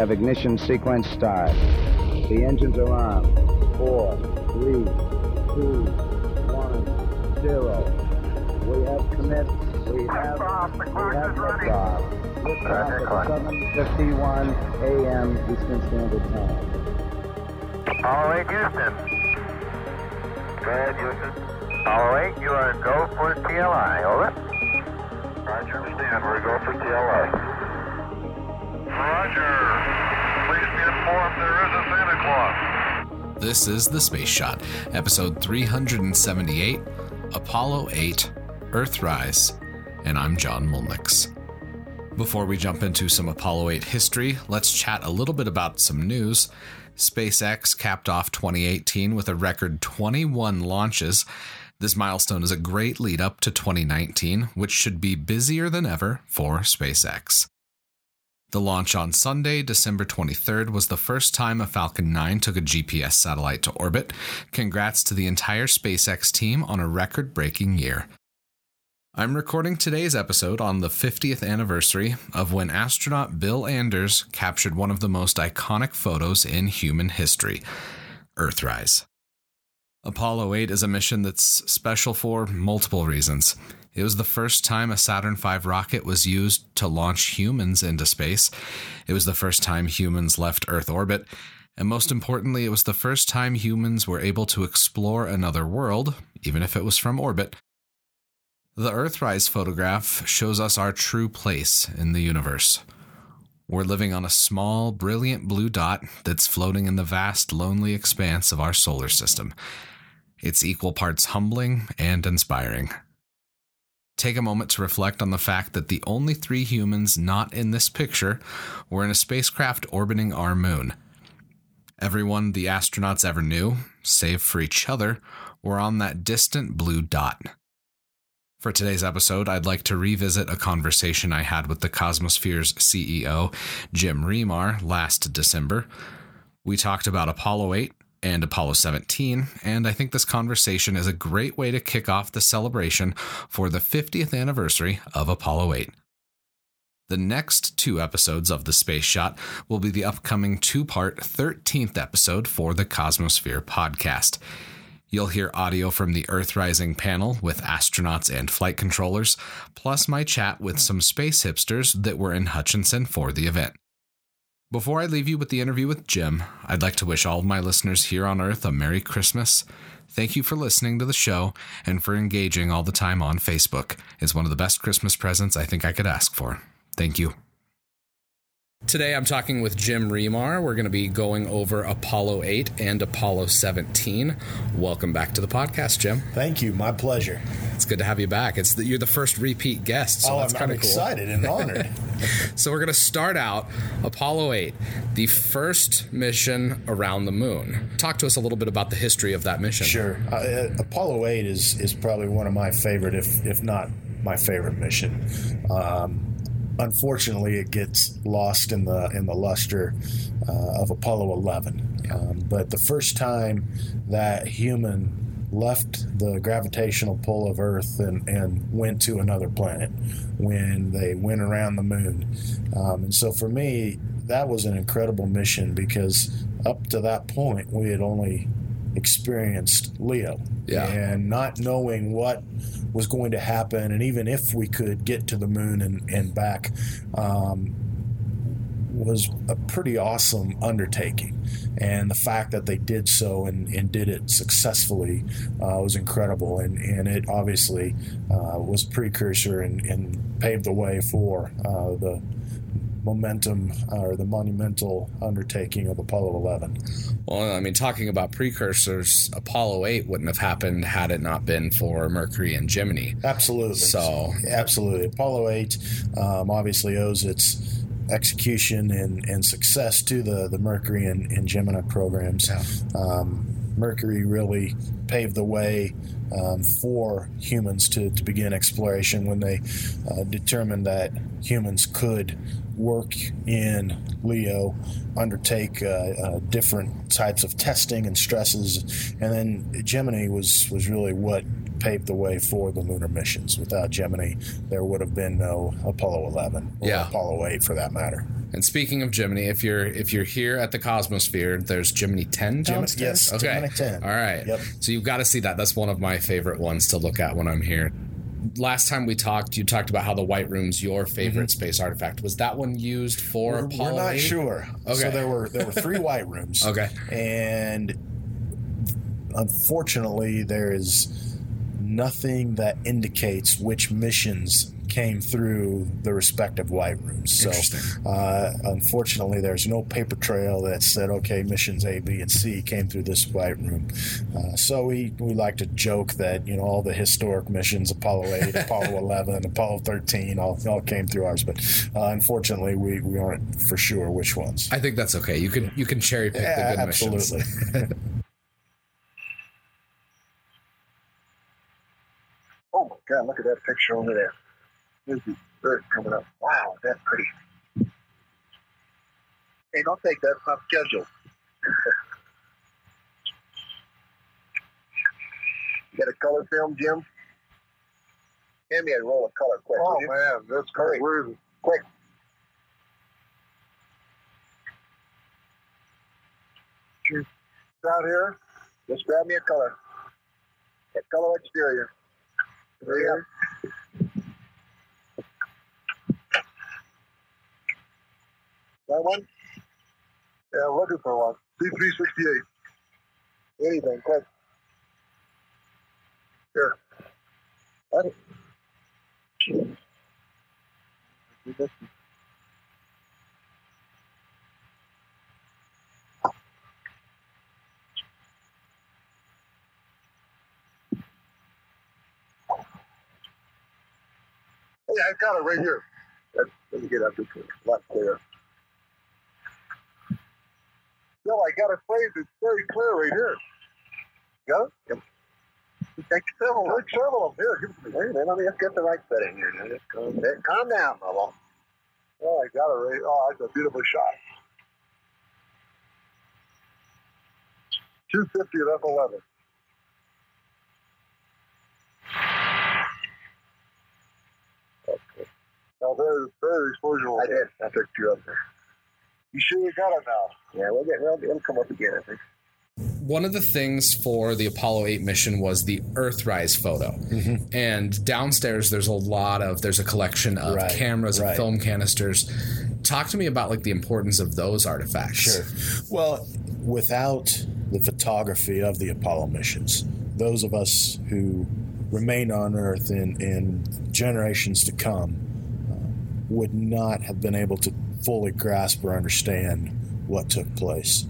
have ignition sequence start. The engines are on. 4, 3, 2, 1, 0. We have commit. We have liftoff. Liftoff at 7:51 a.m. Eastern Standard Time. All right, Houston. Go ahead, Houston. All right, you are go for TLI. Over. Roger, stand. We're go for TLI. Roger. Please be informed there is a Santa Claus. This is The Space Shot, episode 378, Apollo 8, Earthrise, and I'm John Mulnix. Before we jump into some Apollo 8 history, let's chat a little bit about some news. SpaceX capped off 2018 with a record 21 launches. This milestone is a great lead up to 2019, which should be busier than ever for SpaceX. The launch on Sunday, December 23rd, was the first time a Falcon 9 took a GPS satellite to orbit. Congrats to the entire SpaceX team on a record-breaking year. I'm recording today's episode on the 50th anniversary of when astronaut Bill Anders captured one of the most iconic photos in human history, Earthrise. Apollo 8 is a mission that's special for multiple reasons. It was the first time a Saturn V rocket was used to launch humans into space. It was the first time humans left Earth orbit. And most importantly, it was the first time humans were able to explore another world, even if it was from orbit. The Earthrise photograph shows us our true place in the universe. We're living on a small, brilliant blue dot that's floating in the vast, lonely expanse of our solar system. It's equal parts humbling and inspiring. Take a moment to reflect on the fact that the only three humans not in this picture were in a spacecraft orbiting our moon. Everyone the astronauts ever knew, save for each other, were on that distant blue dot. For today's episode, I'd like to revisit a conversation I had with the Cosmosphere's CEO, Jim Remar, last December. We talked about Apollo 8 and Apollo 17, and I think this conversation is a great way to kick off the celebration for the 50th anniversary of Apollo 8. The next two episodes of The Space Shot will be the upcoming two-part 13th episode for the Cosmosphere podcast. You'll hear audio from the Earthrising panel with astronauts and flight controllers, plus my chat with some space hipsters that were in Hutchinson for the event. Before I leave you with the interview with Jim, I'd like to wish all of my listeners here on Earth a Merry Christmas. Thank you for listening to the show and for engaging all the time on Facebook. It's one of the best Christmas presents I think I could ask for. Thank you. Today I'm talking with Jim Remar. We're going to be going over Apollo 8 and Apollo 17. Welcome back to the podcast, Jim. Thank you. My pleasure. It's good to have you back. You're the first repeat guest, so that's kind of cool. Excited and honored. So we're going to start out Apollo 8, the first mission around the moon. Talk to us a little bit about the history of that mission. Sure. Apollo 8 is probably one of my favorite, if not my favorite mission. Unfortunately, it gets lost in the luster of Apollo 11. But the first time that human left the gravitational pull of Earth and went to another planet when they went around the moon. And so for me, that was an incredible mission because up to that point, we had only experienced Leo. Yeah. And not knowing what was going to happen, and even if we could get to the moon and back, was a pretty awesome undertaking. And the fact that they did so and did it successfully was incredible. And it obviously was precursor and paved the way for the momentum or the monumental undertaking of Apollo 11. Well, I mean, talking about precursors, Apollo 8 wouldn't have happened had it not been for Mercury and Gemini. Absolutely. So, absolutely. Apollo 8 obviously owes its execution and success to the Mercury and Gemini programs. Yeah. Mercury really paved the way for humans to begin exploration when they determined that humans could work in Leo, undertake different types of testing and stresses. And then Gemini was really what paved the way for the lunar missions. Without Gemini, there would have been no Apollo 11 or Apollo 8 for that matter. And speaking of Gemini, if you're here at the Cosmosphere, there's Gemini 10 downstairs? Yes, okay. Gemini 10. All right. Yep. So you've got to see that. That's one of my favorite ones to look at when I'm here. Last time we talked, you talked about how the White Room's your favorite space artifact. Was that one used for Apollo? We're not 8? Sure. Okay. So there were three White Rooms. Okay. And unfortunately, there is nothing that indicates which missions came through the respective White Rooms. So, unfortunately, there's no paper trail that said, okay, missions A, B, and C came through this White Room. So we like to joke that, you know, all the historic missions, Apollo 8, Apollo 11, Apollo 13, all came through ours. But unfortunately, we aren't for sure which ones. I think that's okay. You can cherry pick the good absolutely. Missions. Absolutely. Oh, my God, look at that picture over there. There's this bird coming up. Wow, that's pretty. Hey, don't take that. It's not scheduled. You got a color film, Jim? Hand me a roll of color quick. Oh, man, that's great. Where is it? Quick. It's out here. Just grab me a color. A color exterior. There you go. That one? Yeah, I'm looking for one. C368. Anything, quick. Here. Got it. Oh, yeah, I got it right here. Let me get up this one. It's a lot clearer. Well, I got a phrase that's very clear right here. Got it? Yep. Take several of them. Here, give it to me. Hey, man, let me just get the right setting here. Now, just calm down, Bubba. Oh, I got it right. Oh, that's a beautiful shot. 250 at F-11. Okay. Now, very exposure. I did. I took two up there. You sure we got it now? Yeah, it'll come up again, I think. One of the things for the Apollo 8 mission was the Earthrise photo. Mm-hmm. And downstairs, there's a collection of cameras and film canisters. Talk to me about, the importance of those artifacts. Sure. Well, without the photography of the Apollo missions, those of us who remain on Earth in generations to come would not have been able to fully grasp or understand what took place.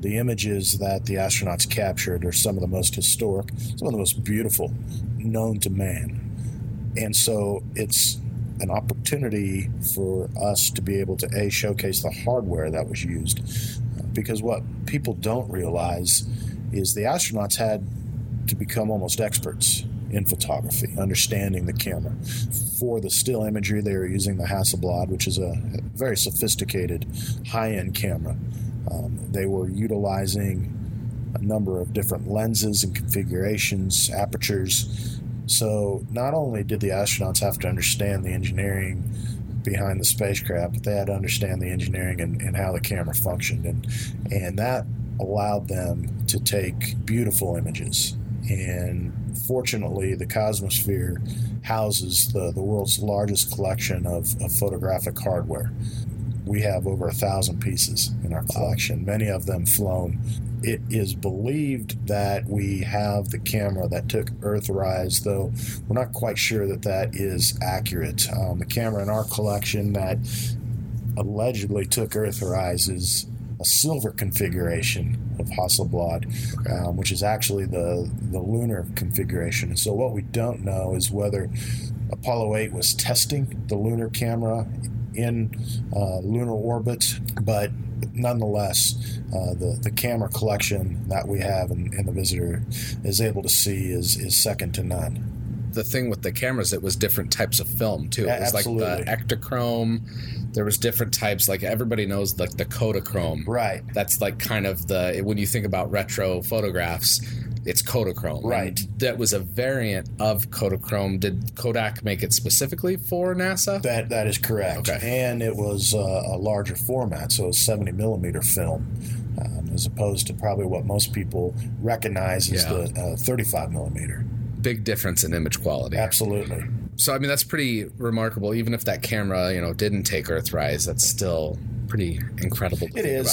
The images that the astronauts captured are some of the most historic, some of the most beautiful known to man. And so it's an opportunity for us to be able to, A, showcase the hardware that was used, because what people don't realize is the astronauts had to become almost experts in photography, understanding the camera. For the still imagery, they were using the Hasselblad, which is a very sophisticated high-end camera. They were utilizing a number of different lenses and configurations, apertures. So not only did the astronauts have to understand the engineering behind the spacecraft, but they had to understand the engineering and how the camera functioned. And that allowed them to take beautiful images. And fortunately, the Cosmosphere houses the world's largest collection of photographic hardware. We have over 1,000 pieces in our collection, many of them flown. It is believed that we have the camera that took Earthrise, though we're not quite sure that is accurate. The camera in our collection that allegedly took Earthrise is a silver configuration of Hasselblad, which is actually the lunar configuration. So what we don't know is whether Apollo 8 was testing the lunar camera in lunar orbit, but nonetheless, the camera collection that we have and the visitor is able to see is second to none. The thing with the cameras, it was different types of film too. It was the Ektachrome. There was different types. Everybody knows the Kodachrome. Right. That's kind of when you think about retro photographs, It's Kodachrome. Right. And that was a variant of Kodachrome. Did Kodak make it specifically for NASA? That is correct. Okay. And it was a larger format, so it was 70 millimeter film, as opposed to probably what most people recognize as the 35 millimeter. Big difference in image quality. Absolutely. So, I mean, that's pretty remarkable. Even if that camera, didn't take Earthrise, that's still pretty incredible. It is.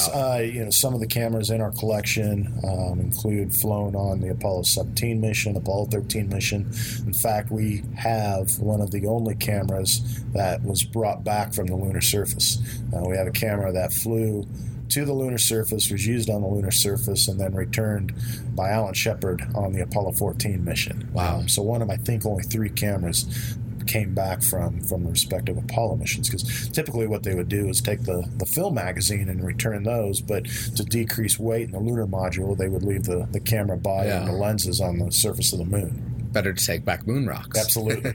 Some of the cameras in our collection include flown on the Apollo 17 mission, Apollo 13 mission. In fact, we have one of the only cameras that was brought back from the lunar surface. We have a camera that flew to the lunar surface, was used on the lunar surface, and then returned by Alan Shepard on the Apollo 14 mission. Wow. So one of, I think, only three cameras came back from the respective Apollo missions, because typically what they would do is take the film magazine and return those, but to decrease weight in the lunar module, they would leave the camera body and the lenses on the surface of the moon. Better to take back moon rocks. Absolutely.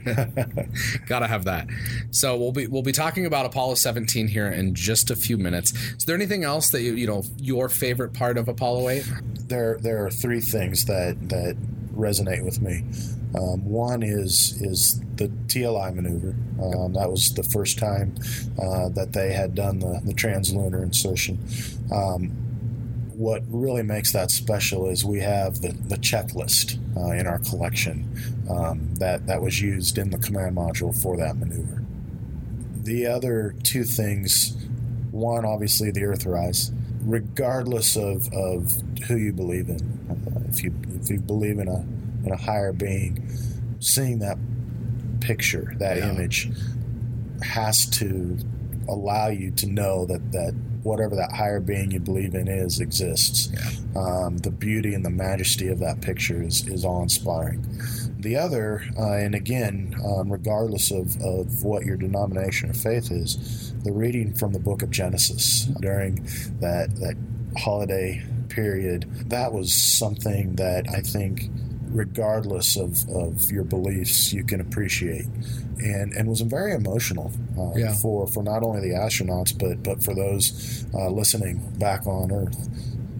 Gotta have that. So we'll be talking about Apollo 17 here in just a few minutes. Is there anything else that your favorite part of Apollo 8? There are three things that resonate with me. One is the TLI maneuver. That was the first time that they had done the translunar insertion. What really makes that special is we have the checklist in our collection that was used in the command module for that maneuver. The other two things, one, obviously, the Earthrise. Regardless of who you believe in, if you believe in a higher being, seeing that picture, that image, has to allow you to know that whatever that higher being you believe in is exists. Yeah. The beauty and the majesty of that picture is awe-inspiring. The other, and again, regardless of what your denomination or faith is, the reading from the book of Genesis during that holiday period, that was something that I think, regardless of your beliefs, you can appreciate, and was very emotional for not only the astronauts but for those listening back on Earth.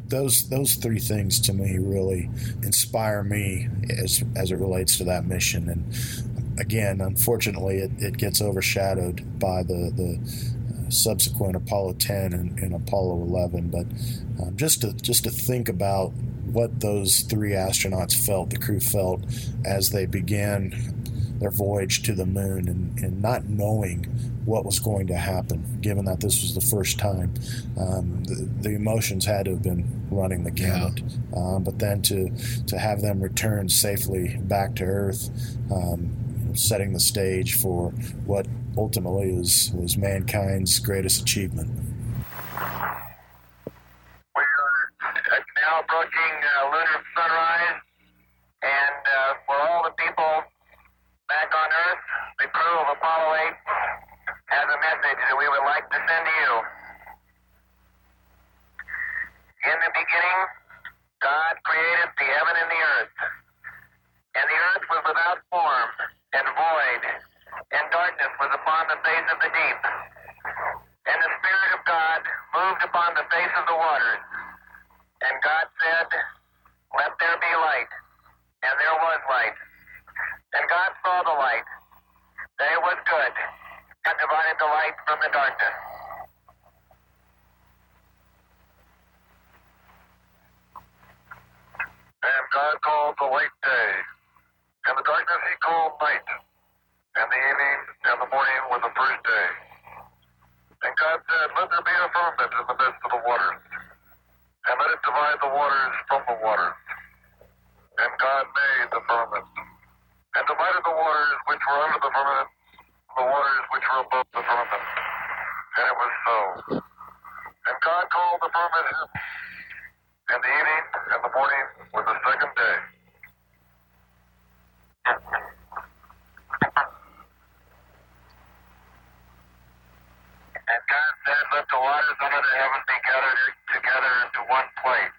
Those three things to me really inspire me as it relates to that mission. And again, unfortunately, it gets overshadowed by the subsequent Apollo 10 and Apollo 11. But just to think about what those three astronauts felt, the crew felt, as they began their voyage to the moon, and not knowing what was going to happen, given that this was the first time, the emotions had to have been running the gamut. Yeah. But then to have them return safely back to Earth, setting the stage for what ultimately was mankind's greatest achievement. Approaching lunar sunrise, and for all the people back on Earth, the crew of Apollo 8 has a message that we would like to send to you. In the beginning, God created the heaven and the earth was without form and void, and darkness was upon the face of the deep, and the Spirit of God moved upon the face of the waters. And God said, "Let there be light," and there was light. And God saw the light, that it was good, and divided the light from the darkness. And God called the light day, and the darkness he called night, and the evening and the morning was the first day. And God said, "Let there be a firmament in the midst of the waters, and let it divide the waters from the waters." And God made the firmament, and divided the waters which were under the firmament from the waters which were above the firmament. And it was so. And God called the firmament heaven, and the evening and the morning was the second day. And God said, "Let the waters under the heaven be gathered together into one place,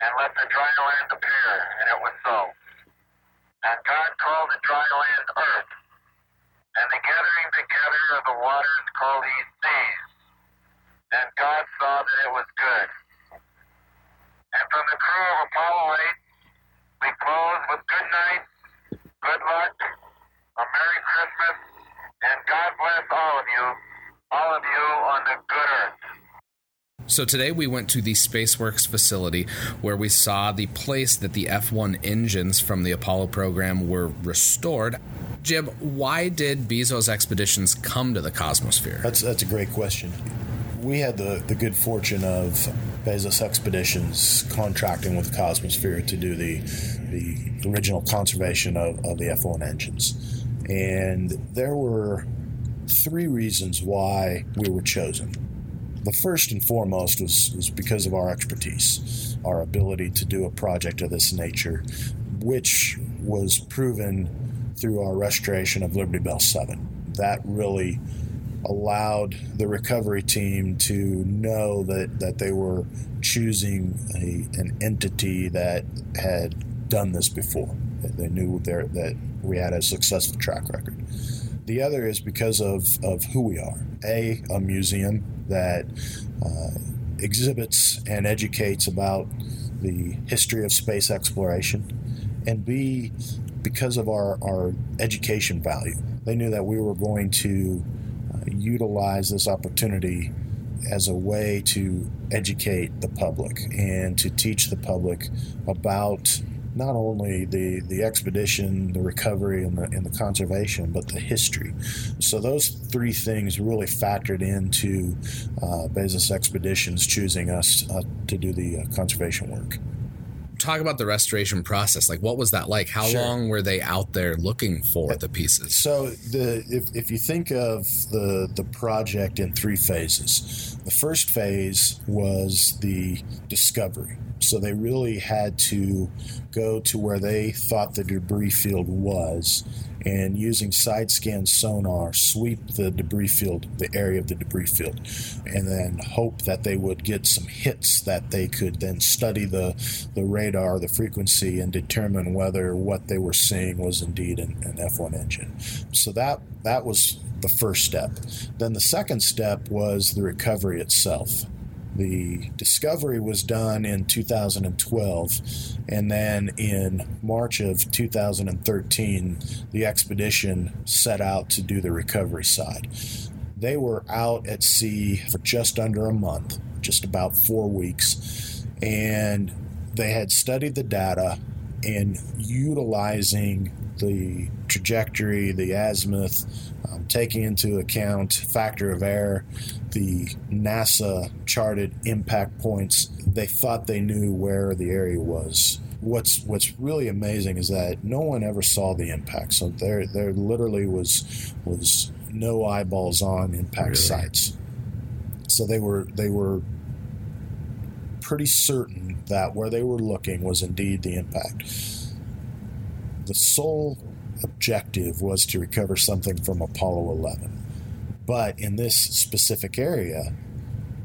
and let the dry land appear," and it was so. And God called the dry land earth, and the gathering together of the waters called he seas. And God saw that it was good. And from the crew of Apollo 8, we we close with good night, good luck, a Merry Christmas, and God bless all of you on the good earth. So today we went to the SpaceWorks facility where we saw the place that the F-1 engines from the Apollo program were restored. Jim, why did Bezos Expeditions come to the Cosmosphere? That's a great question. We had the good fortune of Bezos Expeditions contracting with the Cosmosphere to do the original conservation of the F-1 engines. And there were three reasons why we were chosen. The first and foremost was because of our expertise, our ability to do a project of this nature, which was proven through our restoration of Liberty Bell 7. That really allowed the recovery team to know that they were choosing an entity that had done this before. They knew that we had a successful track record. The other is because of who we are. A museum that exhibits and educates about the history of space exploration, and B, because of our education value. They knew that we were going to utilize this opportunity as a way to educate the public and to teach the public about not only the expedition, the recovery, and the conservation, but the history. So those three things really factored into Bezos Expeditions choosing us to do the conservation work. Talk about the restoration process. Like, what was that like? How long were they out there looking for the pieces? So if you think of the project in three phases, the first phase was the discovery. So they really had to go to where they thought the debris field was and using side scan sonar, sweep the debris field, the area of the debris field, and then hope that they would get some hits that they could then study the radar, the frequency, and determine whether what they were seeing was indeed an F-1 engine. So that was the first step. Then the second step was the recovery itself. The discovery was done in 2012, and then in March of 2013, the expedition set out to do the recovery side. They were out at sea for just under a month, just about 4 weeks, and they had studied the data and utilizing the trajectory, the azimuth, taking into account factor of error, the NASA charted impact points. They thought they knew where the area was. What's really amazing is that no one ever saw the impact. So there literally was no eyeballs on impact sites. So they were pretty certain that where they were looking was indeed the impact. The sole objective was to recover something from Apollo 11. But in this specific area,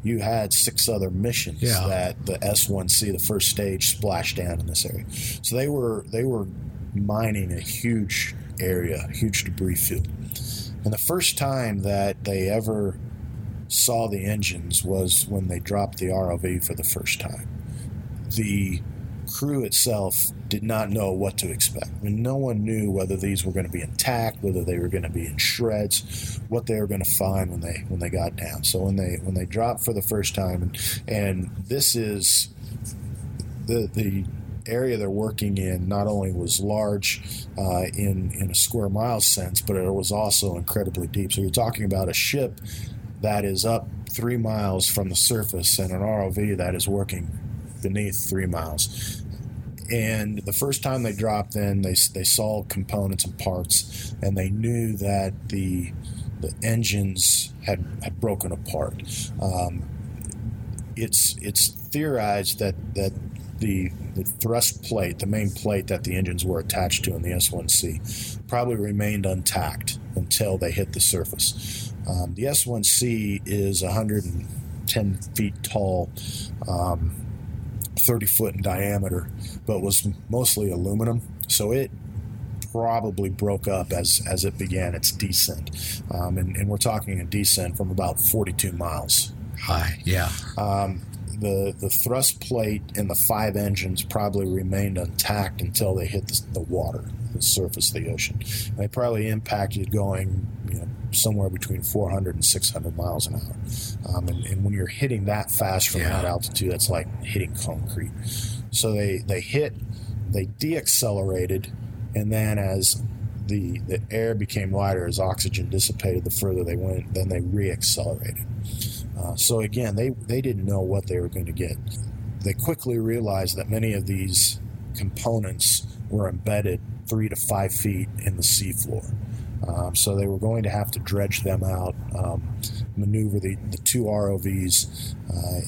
you had 6 other missions that the S1C, the first stage, splashed down in this area. So they were mining a huge area, huge debris field. And the first time that they ever saw the engines was when they dropped the ROV for the first time. The crew itself did not know what to expect. I mean, no one knew whether these were going to be intact, whether they were going to be in shreds, what they were going to find when they got down. So when they dropped for the first time, and this is the area they're working in, not only was large in a square mile sense, but it was also incredibly deep. So you're talking about a ship that is up 3 miles from the surface and an ROV that is working beneath 3 miles. And the first time they dropped in, they saw components and parts, and they knew that the engines had broken apart. It's theorized that the thrust plate, the main plate that the engines were attached to in the S1C, probably remained intact until they hit the surface. The S1C is 110 feet tall, 30 foot in diameter, but was mostly aluminum, so it probably broke up as it began its descent, and we're talking a descent from about 42 miles high. the thrust plate and the five engines probably remained intact until they hit the water, the surface of the ocean. And they probably impacted going, somewhere between 400 and 600 miles an hour. And when you're hitting that fast from that altitude, that's like hitting concrete. So they deaccelerated, and then as the air became lighter, as oxygen dissipated the further they went, then they reaccelerated. So again, they didn't know what they were going to get. They quickly realized that many of these components were embedded 3 to 5 feet in the seafloor. So they were going to have to dredge them out, maneuver the two ROVs,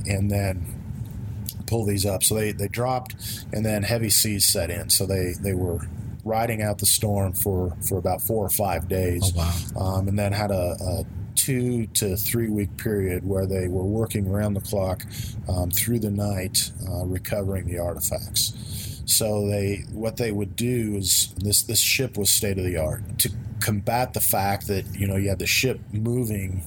and then pull these up. So they dropped, and then heavy seas set in. So they were riding out the storm for about 4 or 5 days. Oh, wow. And then had a 2 to 3 week period where they were working around the clock through the night, recovering the artifacts. So what they would do is, this ship was state of the art. To combat the fact that you had the ship moving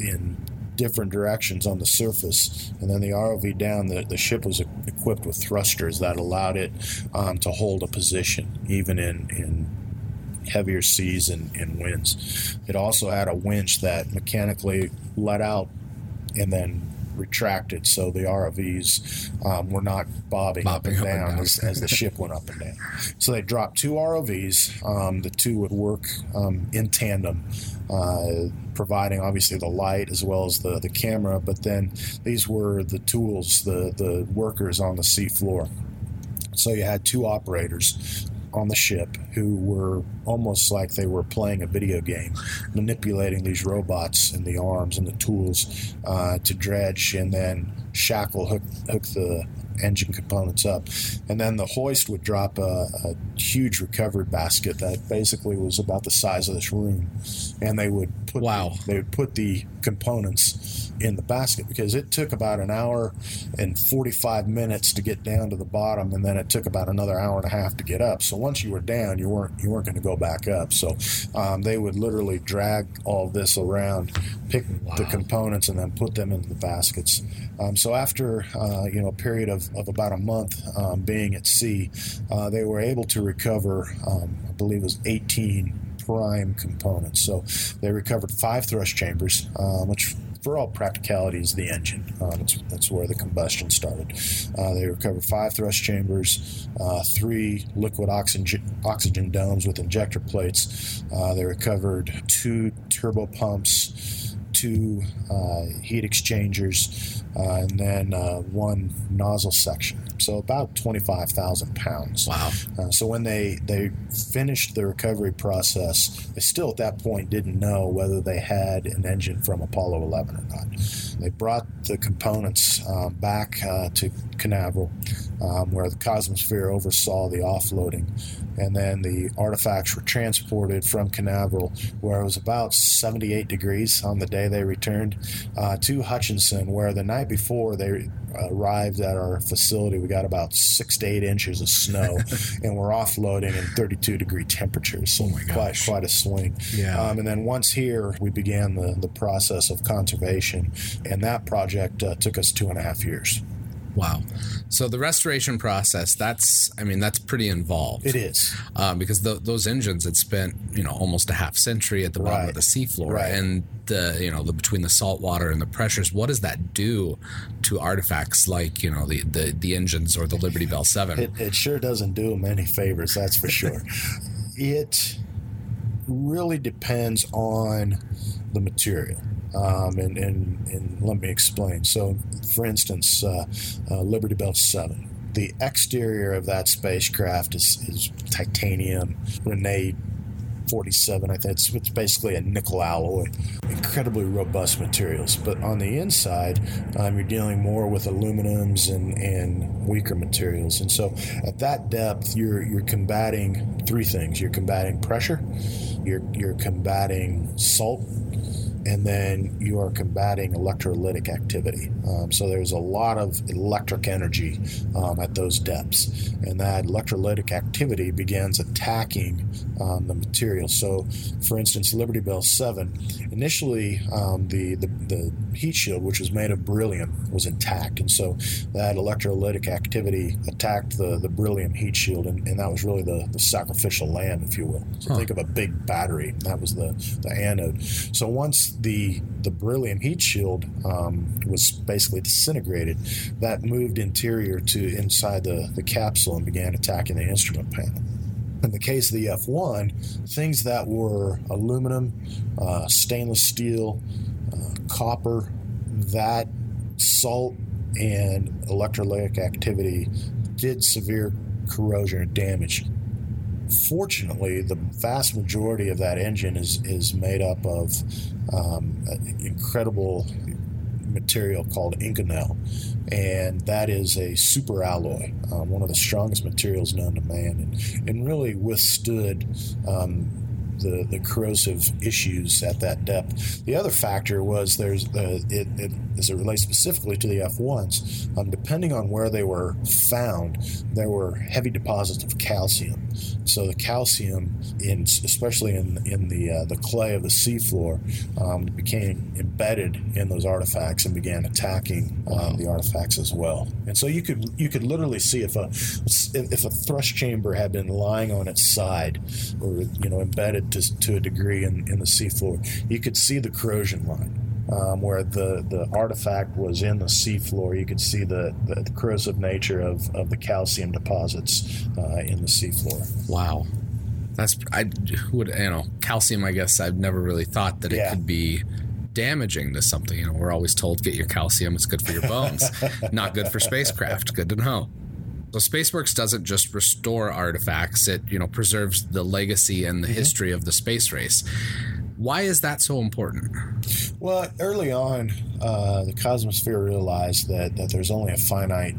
in different directions on the surface, and then the ROV down, the ship was equipped with thrusters that allowed it to hold a position even in heavier seas and winds. It also had a winch that mechanically let out and then retracted, so the ROVs were not bobbing up and down as the ship went up and down. So they dropped 2 ROVs. The two would work in tandem, providing obviously the light as well as the camera, but then these were the tools, the workers on the seafloor. So you had 2 operators on the ship who were almost like they were playing a video game, manipulating these robots and the arms and the tools to dredge and then hook the engine components up. And then the hoist would drop a huge recovery basket that basically was about the size of this room, and they would put the components in the basket, because it took about an hour and 45 minutes to get down to the bottom, and then it took about another hour and a half to get up. So once you were down, you weren't going to go back up. So they would literally drag all this around, pick the components, and then put them into the baskets. So after a period of about a month being at sea, they were able to recover, I believe it was 18 prime components. So they recovered 5 thrust chambers, which for all practicality is the engine. That's where the combustion started. They recovered 5 thrust chambers, 3 liquid oxygen domes with injector plates. They recovered 2 turbopumps, 2 heat exchangers, and then 1 nozzle section. So about 25,000 pounds. Wow. So when they finished the recovery process, they still at that point didn't know whether they had an engine from Apollo 11 or not. They brought the components back to Canaveral, where the Cosmosphere oversaw the offloading. And then the artifacts were transported from Canaveral, where it was about 78 degrees on the day they returned, to Hutchinson, where the night before they arrived at our facility, we got about 6 to 8 inches of snow, and we're offloading in 32-degree temperatures. So quite a swing. Yeah. And then once here, we began the process of conservation, and that project took us 2.5 years. Wow. So the restoration process, that's pretty involved. It is. Because those engines had spent, almost a half century at the bottom of the seafloor. Right. And, between the salt water and the pressures, what does that do to artifacts like, the engines or the Liberty Bell 7? It sure doesn't do them any favors, that's for sure. It really depends on the material. And let me explain. So, for instance, Liberty Bell 7. The exterior of that spacecraft is titanium, Rene 47. I think it's basically a nickel alloy, incredibly robust materials. But on the inside, you're dealing more with aluminums and weaker materials. And so, at that depth, you're combating three things. You're combating pressure. You're combating salt. And then you are combating electrolytic activity. So there's a lot of electric energy at those depths. And that electrolytic activity begins attacking the material. So, for instance, Liberty Bell 7, initially the heat shield, which was made of beryllium, was intact. And so that electrolytic activity attacked the beryllium heat shield, and that was really the sacrificial lamb, if you will. So think of a big battery. That was the anode. So once the beryllium heat shield was basically disintegrated, that moved interior to inside the capsule and began attacking the instrument panel. In the case of the F-1, things that were aluminum, stainless steel, copper, that salt and electrolytic activity did severe corrosion or damage. Fortunately, the vast majority of that engine is made up of incredible material called Inconel, and that is a super alloy, one of the strongest materials known to man, and really withstood the corrosive issues at that depth. The other factor was it as it relates specifically to the F1s, depending on where they were found, there were heavy deposits of calcium. So the calcium, especially in the the clay of the seafloor, became embedded in those artifacts and began attacking the artifacts as well. And so you could literally see if a thrust chamber had been lying on its side, or embedded to a degree in the seafloor, you could see the corrosion line. Where the artifact was in the seafloor, you could see the corrosive nature of the calcium deposits in the seafloor. Wow. Calcium, I guess I've never really thought that it could be damaging to something. We're always told, get your calcium, it's good for your bones. Not good for spacecraft. Good to know. So SpaceWorks doesn't just restore artifacts, it preserves the legacy and the history of the space race. Why is that so important? Well, early on, the Cosmosphere realized that there's only a finite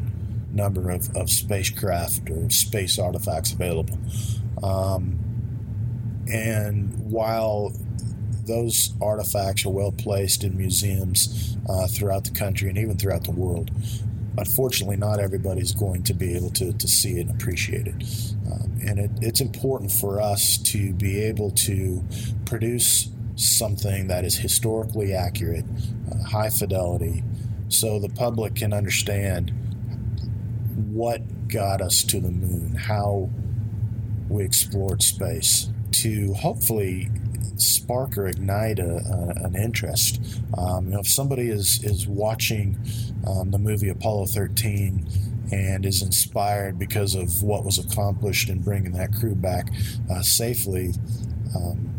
number of spacecraft or space artifacts available. And while those artifacts are well placed in museums throughout the country and even throughout the world, unfortunately, not everybody's going to be able to see it and appreciate it. And it's important for us to be able to produce something that is historically accurate, high fidelity, so the public can understand what got us to the moon, how we explored space, to hopefully spark or ignite an interest. If somebody is watching the movie Apollo 13 and is inspired because of what was accomplished in bringing that crew back safely,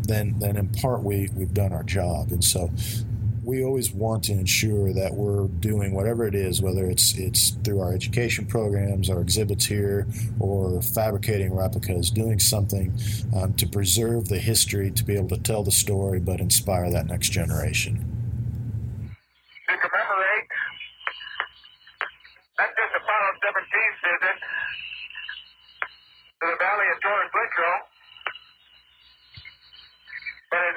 then in part we've done our job. And so we always want to ensure that we're doing whatever it is, whether it's through our education programs, our exhibits here, or fabricating replicas, doing something to preserve the history, to be able to tell the story, but inspire that next generation. To commemorate, not just Apollo 17's visit to the Valley of George Lindro, but an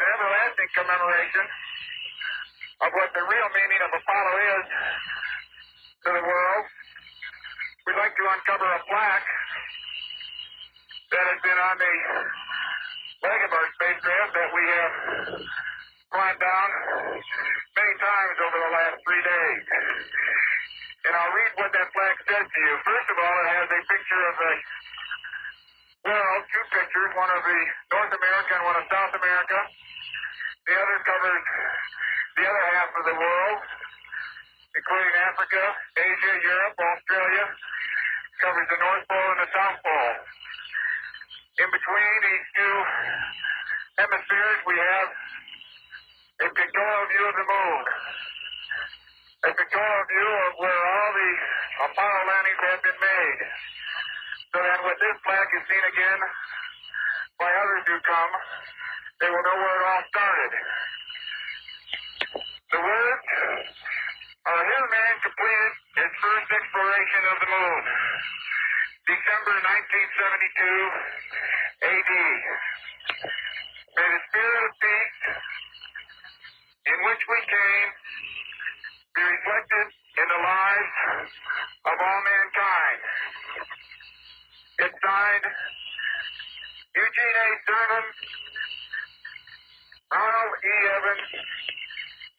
everlasting commemoration of what the real meaning of Apollo is to the world. We'd like to uncover a plaque that has been on the leg of our spacecraft that we have climbed down many times over the last 3 days. And I'll read what that plaque says to you. First of all, it has a picture of the world, two pictures, one of the North America and one of South America. The other covers the other half of the world, including Africa, Asia, Europe, Australia. It covers the North Pole and the South Pole. In between these two hemispheres, we have a pictorial view of the moon, a pictorial view of where all the Apollo landings have been made, so that when this plaque is seen again by others who come, they will know where it all started. The words are, here man completed his first exploration of the moon, December 1972 AD. May the spirit of peace in which we came be reflected in the lives of all mankind. It's signed Eugene A. Cernan, Ronald E. Evans,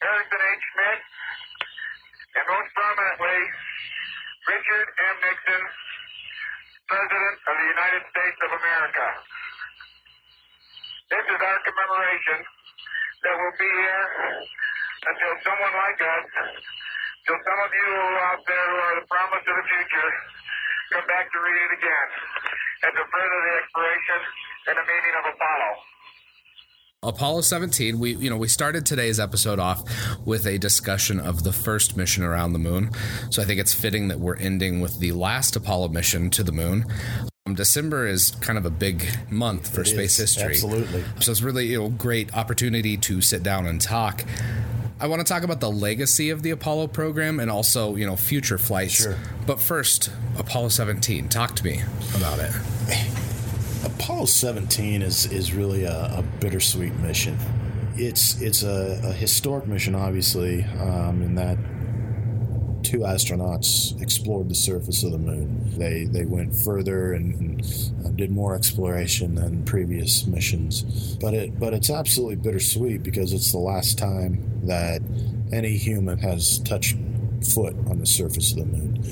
Harrison H. Schmidt, Everyone stop, please. Richard M. Nixon, President of the United States of America. This is our commemoration that will be here until someone like us, till some of you out there who are the promise of the future, come back to read it again and to further the exploration and the meaning of Apollo. Apollo 17, we started today's episode off with a discussion of the first mission around the moon. So I think it's fitting that we're ending with the last Apollo mission to the moon. December is kind of a big month for space history. Absolutely. So it's really great opportunity to sit down and talk. I want to talk about the legacy of the Apollo program and also, future flights. Sure. But first, Apollo 17. Talk to me about it. Apollo 17 is really a bittersweet mission. It's a historic mission, obviously, in that two astronauts explored the surface of the moon. They went further and did more exploration than previous missions. But it's absolutely bittersweet because it's the last time that any human has touched foot on the surface of the moon.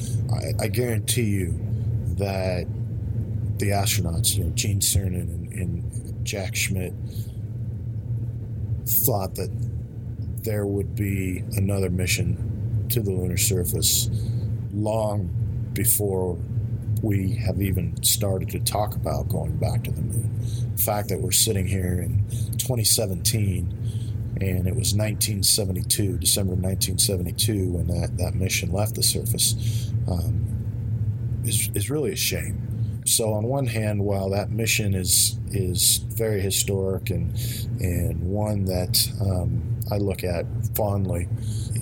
I guarantee you that the astronauts, Gene Cernan and Jack Schmidt, thought that there would be another mission to the lunar surface long before we have even started to talk about going back to the moon. The fact that we're sitting here in 2017, and it was 1972, December 1972, when that mission left the surface, is really a shame. So on one hand, while that mission is very historic and one that I look at fondly,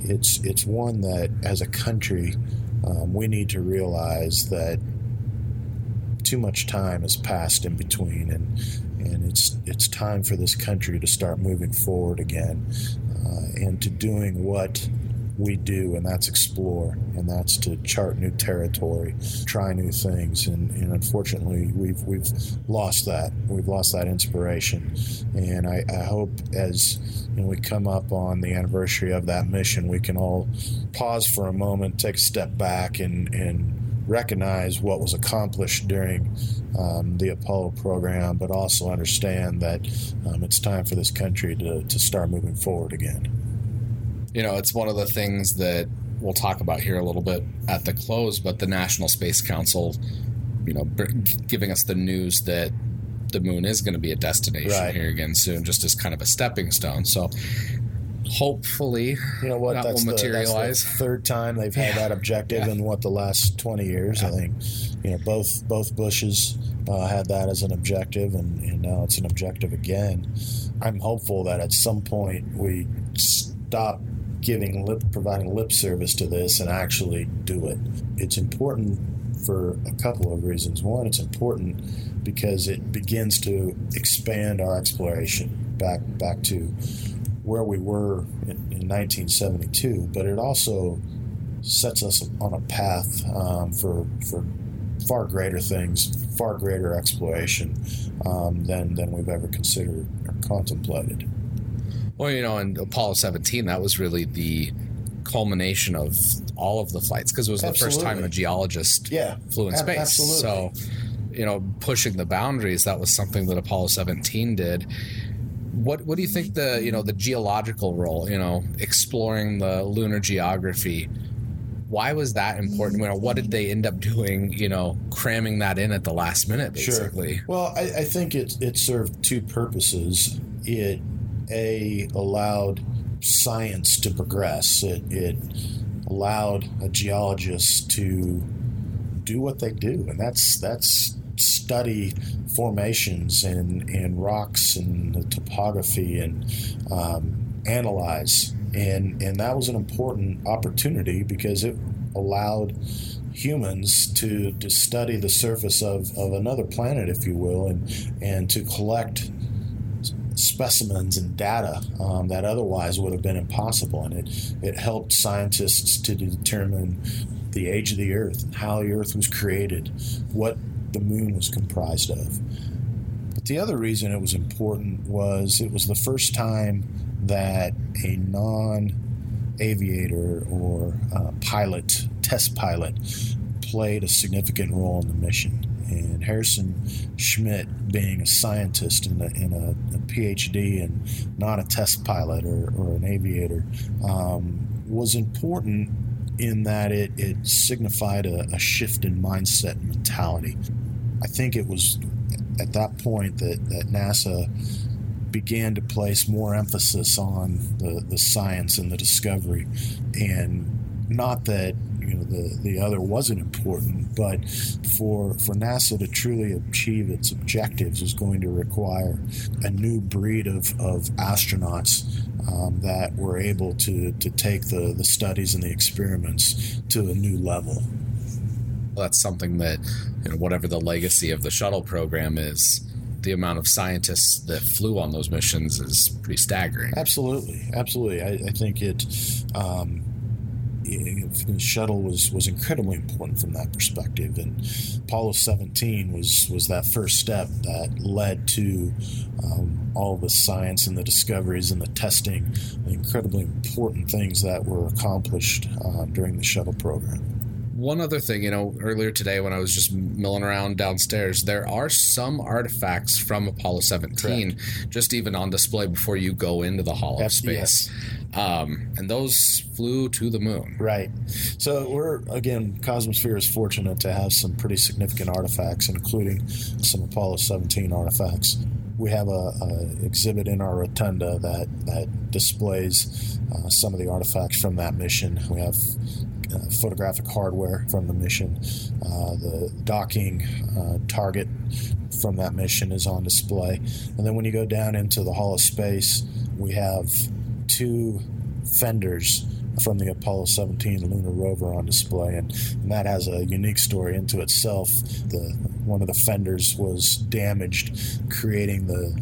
it's one that as a country we need to realize that too much time has passed in between, and it's time for this country to start moving forward again and to doing what we do, and that's explore, and that's to chart new territory, try new things, and unfortunately we've lost that. We've lost that inspiration, and I hope as we come up on the anniversary of that mission, we can all pause for a moment, take a step back, and recognize what was accomplished during the Apollo program, but also understand that it's time for this country to start moving forward again. It's one of the things that we'll talk about here a little bit at the close, but the National Space Council, giving us the news that the moon is going to be a destination here again soon, just as kind of a stepping stone. So hopefully that will materialize. That's the third time they've had that objective in the last 20 years. Yeah. I think both Bushes had that as an objective, and now it's an objective again. I'm hopeful that at some point we stop providing lip service to this and actually do it. It's important for a couple of reasons. One, it's important because it begins to expand our exploration back to where we were in 1972, but it also sets us on a path for far greater things, far greater exploration than we've ever considered or contemplated. Well, in Apollo 17, that was really the culmination of all of the flights because it was the first time a geologist flew in space. Absolutely. So, pushing the boundaries, that was something that Apollo 17 did. What do you think the geological role, exploring the lunar geography, why was that important? What did they end up doing, cramming that in at the last minute, basically? Sure. Well, I think it served two purposes. It allowed science to progress. It allowed a geologist to do what they do, and that's study formations and rocks and the topography and analyze. And that was an important opportunity because it allowed humans to study the surface of another planet, if you will, and to collect specimens and data that otherwise would have been impossible, and it helped scientists to determine the age of the Earth and how the Earth was created, what the moon was comprised of. But the other reason it was important was it was the first time that a non aviator or pilot, test pilot, played a significant role in the mission. And Harrison Schmitt, being a scientist and a PhD and not a test pilot or an aviator, was important in that it signified a shift in mindset and mentality. I think it was at that point that NASA began to place more emphasis on the science and the discovery. And not that the other wasn't important, but for NASA to truly achieve its objectives is going to require a new breed of astronauts that were able to take the studies and the experiments to a new level. That's something that, whatever the legacy of the shuttle program is, the amount of scientists that flew on those missions is pretty staggering. Absolutely. I think the shuttle was incredibly important from that perspective, and Apollo 17 was that first step that led to all the science and the discoveries and the testing, the incredibly important things that were accomplished during the shuttle program. One other thing, earlier today when I was just milling around downstairs, there are some artifacts from Apollo 17 just even on display before you go into the Hall of Space. Yes. And those flew to the moon. Right. So Cosmosphere is fortunate to have some pretty significant artifacts, including some Apollo 17 artifacts. We have an exhibit in our rotunda that displays some of the artifacts from that mission. We have photographic hardware from the mission. The docking target from that mission is on display. And then when you go down into the Hall of Space, we have two fenders from the Apollo 17 lunar rover on display, and that has a unique story into itself. One of the fenders was damaged, creating the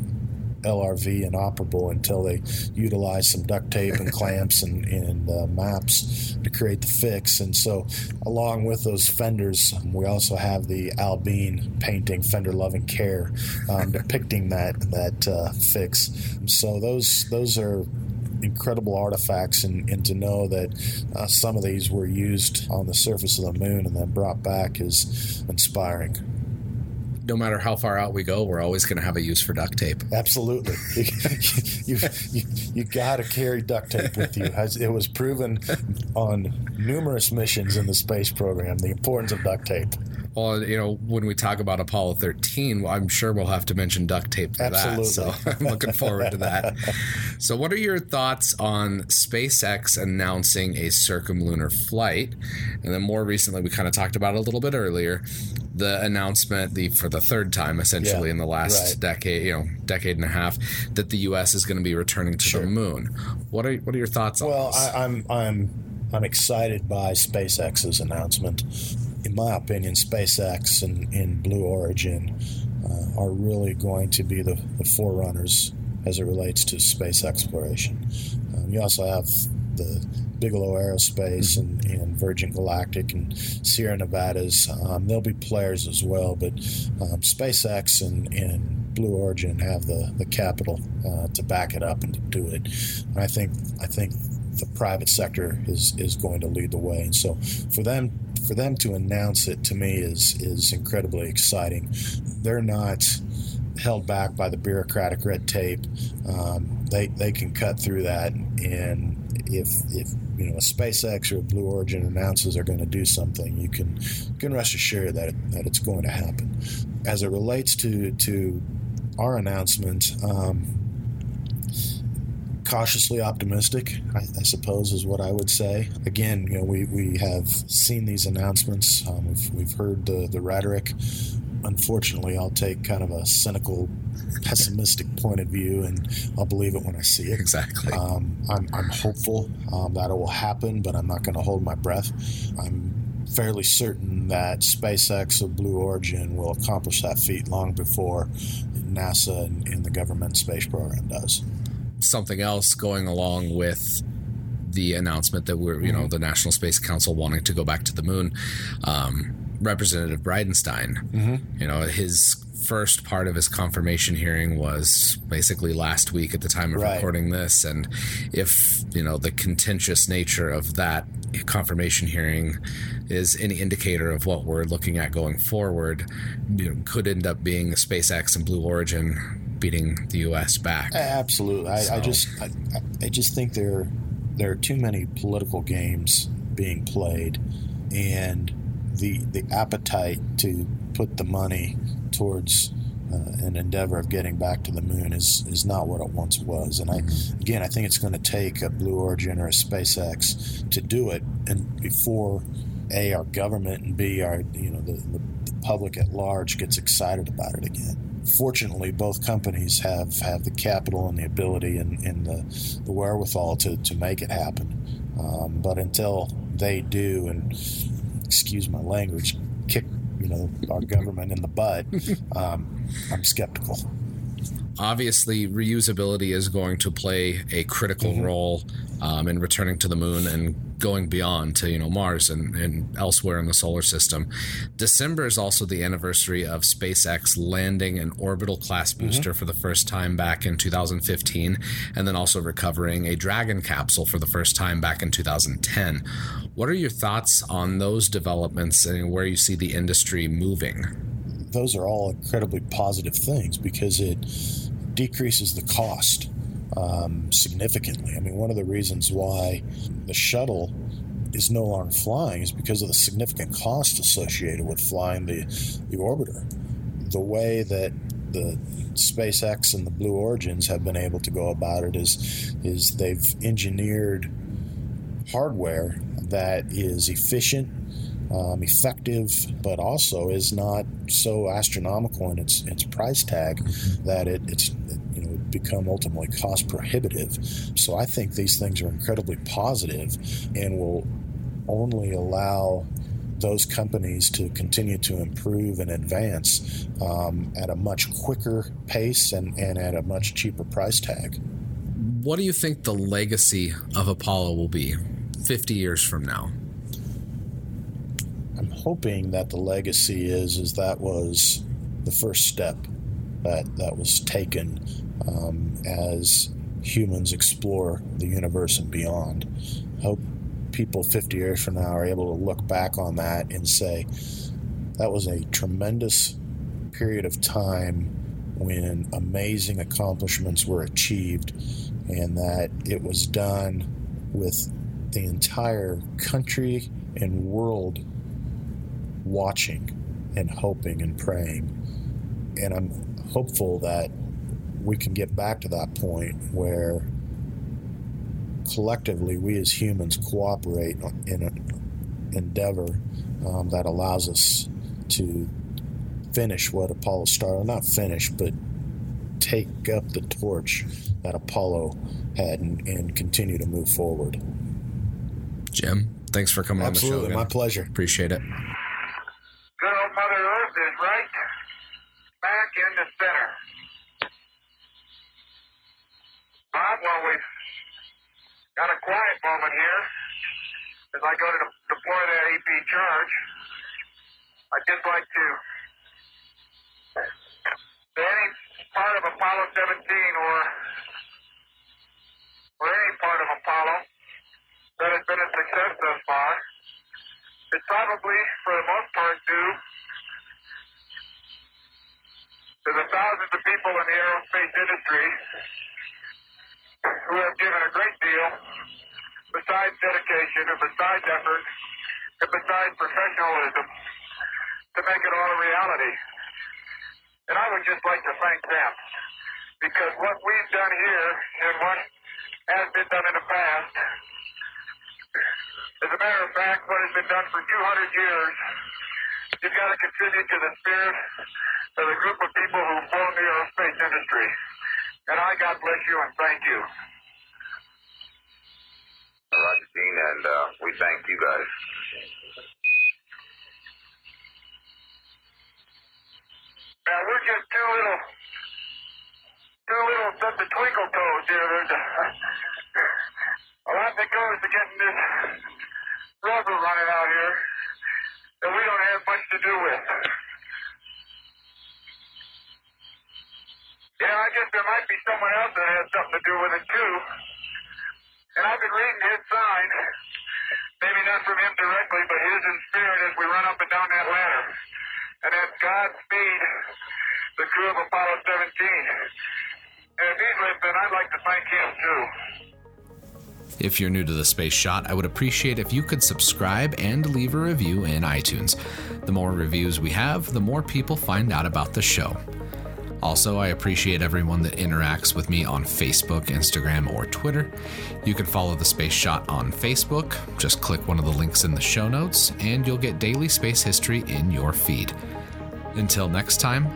LRV inoperable until they utilized some duct tape and clamps and maps to create the fix. And so along with those fenders, we also have the Albine painting, Fender Love and Care, depicting that fix. So those are incredible artifacts, and to know that some of these were used on the surface of the moon and then brought back is inspiring. No matter how far out we go, we're always going to have a use for duct tape. Absolutely. you got to carry duct tape with you. It was proven on numerous missions in the space program, the importance of duct tape. Well, when we talk about Apollo 13, I'm sure we'll have to mention duct tape for that. So I'm looking forward to that. So what are your thoughts on SpaceX announcing a circumlunar flight? And then more recently, we kind of talked about it a little bit earlier, the announcement for the third time, essentially, in the last decade, decade and a half, that the U.S. is going to be returning to the moon. What are your thoughts on this? Well, I'm excited by SpaceX's announcement. In my opinion, SpaceX and Blue Origin are really going to be the forerunners as it relates to space exploration. You also have the Bigelow Aerospace and Virgin Galactic and Sierra Nevada's. They'll be players as well, but SpaceX and Blue Origin have the capital to back it up and to do it. And I think the private sector is going to lead the way, and so for them to announce it, to me, is incredibly exciting. They're not held back by the bureaucratic red tape. They can cut through that, and if a SpaceX or a Blue Origin announces they're going to do something, you can rest assured that it's going to happen. As it relates to our announcement, cautiously optimistic, I suppose, is what I would say. Again, we have seen these announcements. We've heard the rhetoric. Unfortunately, I'll take kind of a cynical, pessimistic point of view, and I'll believe it when I see it. Exactly. I'm hopeful that it will happen, but I'm not going to hold my breath. I'm fairly certain that SpaceX or Blue Origin will accomplish that feat long before NASA and the government space program does. Something else going along with the announcement that we're, the National Space Council wanting to go back to the moon, Representative Bridenstine, his first part of his confirmation hearing was basically last week at the time of recording this. And if, you know, the contentious nature of that confirmation hearing is any indicator of what we're looking at going forward, you know, could end up being SpaceX and Blue Origin beating the U.S. back. Absolutely. I just think there are too many political games being played, and the appetite to put the money towards an endeavor of getting back to the moon is not what it once was. And I think it's going to take a Blue Origin or a SpaceX to do it, and before A, our government, and B, our the public at large gets excited about it again. Fortunately, both companies have the capital and the ability and the wherewithal to make it happen. But until they do, and excuse my language, kick our government in the butt, I'm skeptical. Obviously, reusability is going to play a critical role in returning to the moon and going beyond to Mars and elsewhere in the solar system. December is also the anniversary of SpaceX landing an orbital class booster for the first time back in 2015, and then also recovering a Dragon capsule for the first time back in 2010. What are your thoughts on those developments and where you see the industry moving? Those are all incredibly positive things because it decreases the cost significantly. I mean, one of the reasons why the shuttle is no longer flying is because of the significant cost associated with flying the orbiter. The way that the SpaceX and the Blue Origins have been able to go about it is they've engineered hardware that is efficient, effective, but also is not so astronomical in its price tag that it's become ultimately cost prohibitive. So I think these things are incredibly positive and will only allow those companies to continue to improve and advance at a much quicker pace and at a much cheaper price tag. What do you think the legacy of Apollo will be 50 years from now? I'm hoping that the legacy is that was the first step that was taken as humans explore the universe and beyond. I hope people 50 years from now are able to look back on that and say, that was a tremendous period of time when amazing accomplishments were achieved, and that it was done with the entire country and world watching and hoping and praying. And I'm hopeful that we can get back to that point where collectively we as humans cooperate in an endeavor that allows us to finish what Apollo started. Not finish, but take up the torch that Apollo had and continue to move forward. Jim, thanks for coming on the show. Absolutely, my pleasure. Appreciate it. Good old Mother Earth is right back in the center. Bob, while we've got a quiet moment here, as I go to deploy that AP charge, I'd just like to say any part of Apollo 17 or any part of Apollo that has been a success thus far, it's probably, for the most part, due to the thousands of people in the aerospace industry who have given a great deal, besides dedication and besides effort and besides professionalism, to make it all a reality. And I would just like to thank them, because what we've done here and what has been done in the past, as a matter of fact, what has been done for 200 years, you've got to contribute to the spirit of the group of people who formed the aerospace industry. And I God bless you and thank you. Roger, Dean, and we thank you guys. Now, we're just two little the twinkle toes here. There's a lot that goes to getting this rubber running out here that we don't have much to do with. Yeah, I guess there might be someone else that has something to do with it, too. And I've been reading his sign. Maybe not from him directly, but his in spirit as we run up and down that ladder. And that's Godspeed, the crew of Apollo 17. And if he's listening, I'd like to thank him, too. If you're new to The Space Shot, I would appreciate if you could subscribe and leave a review in iTunes. The more reviews we have, the more people find out about the show. Also, I appreciate everyone that interacts with me on Facebook, Instagram, or Twitter. You can follow The Space Shot on Facebook. Just click one of the links in the show notes, and you'll get daily space history in your feed. Until next time,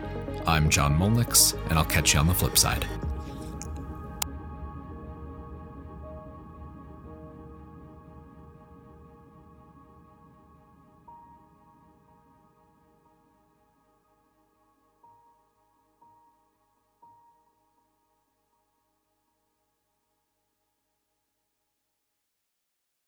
I'm John Mulnix, and I'll catch you on the flip side.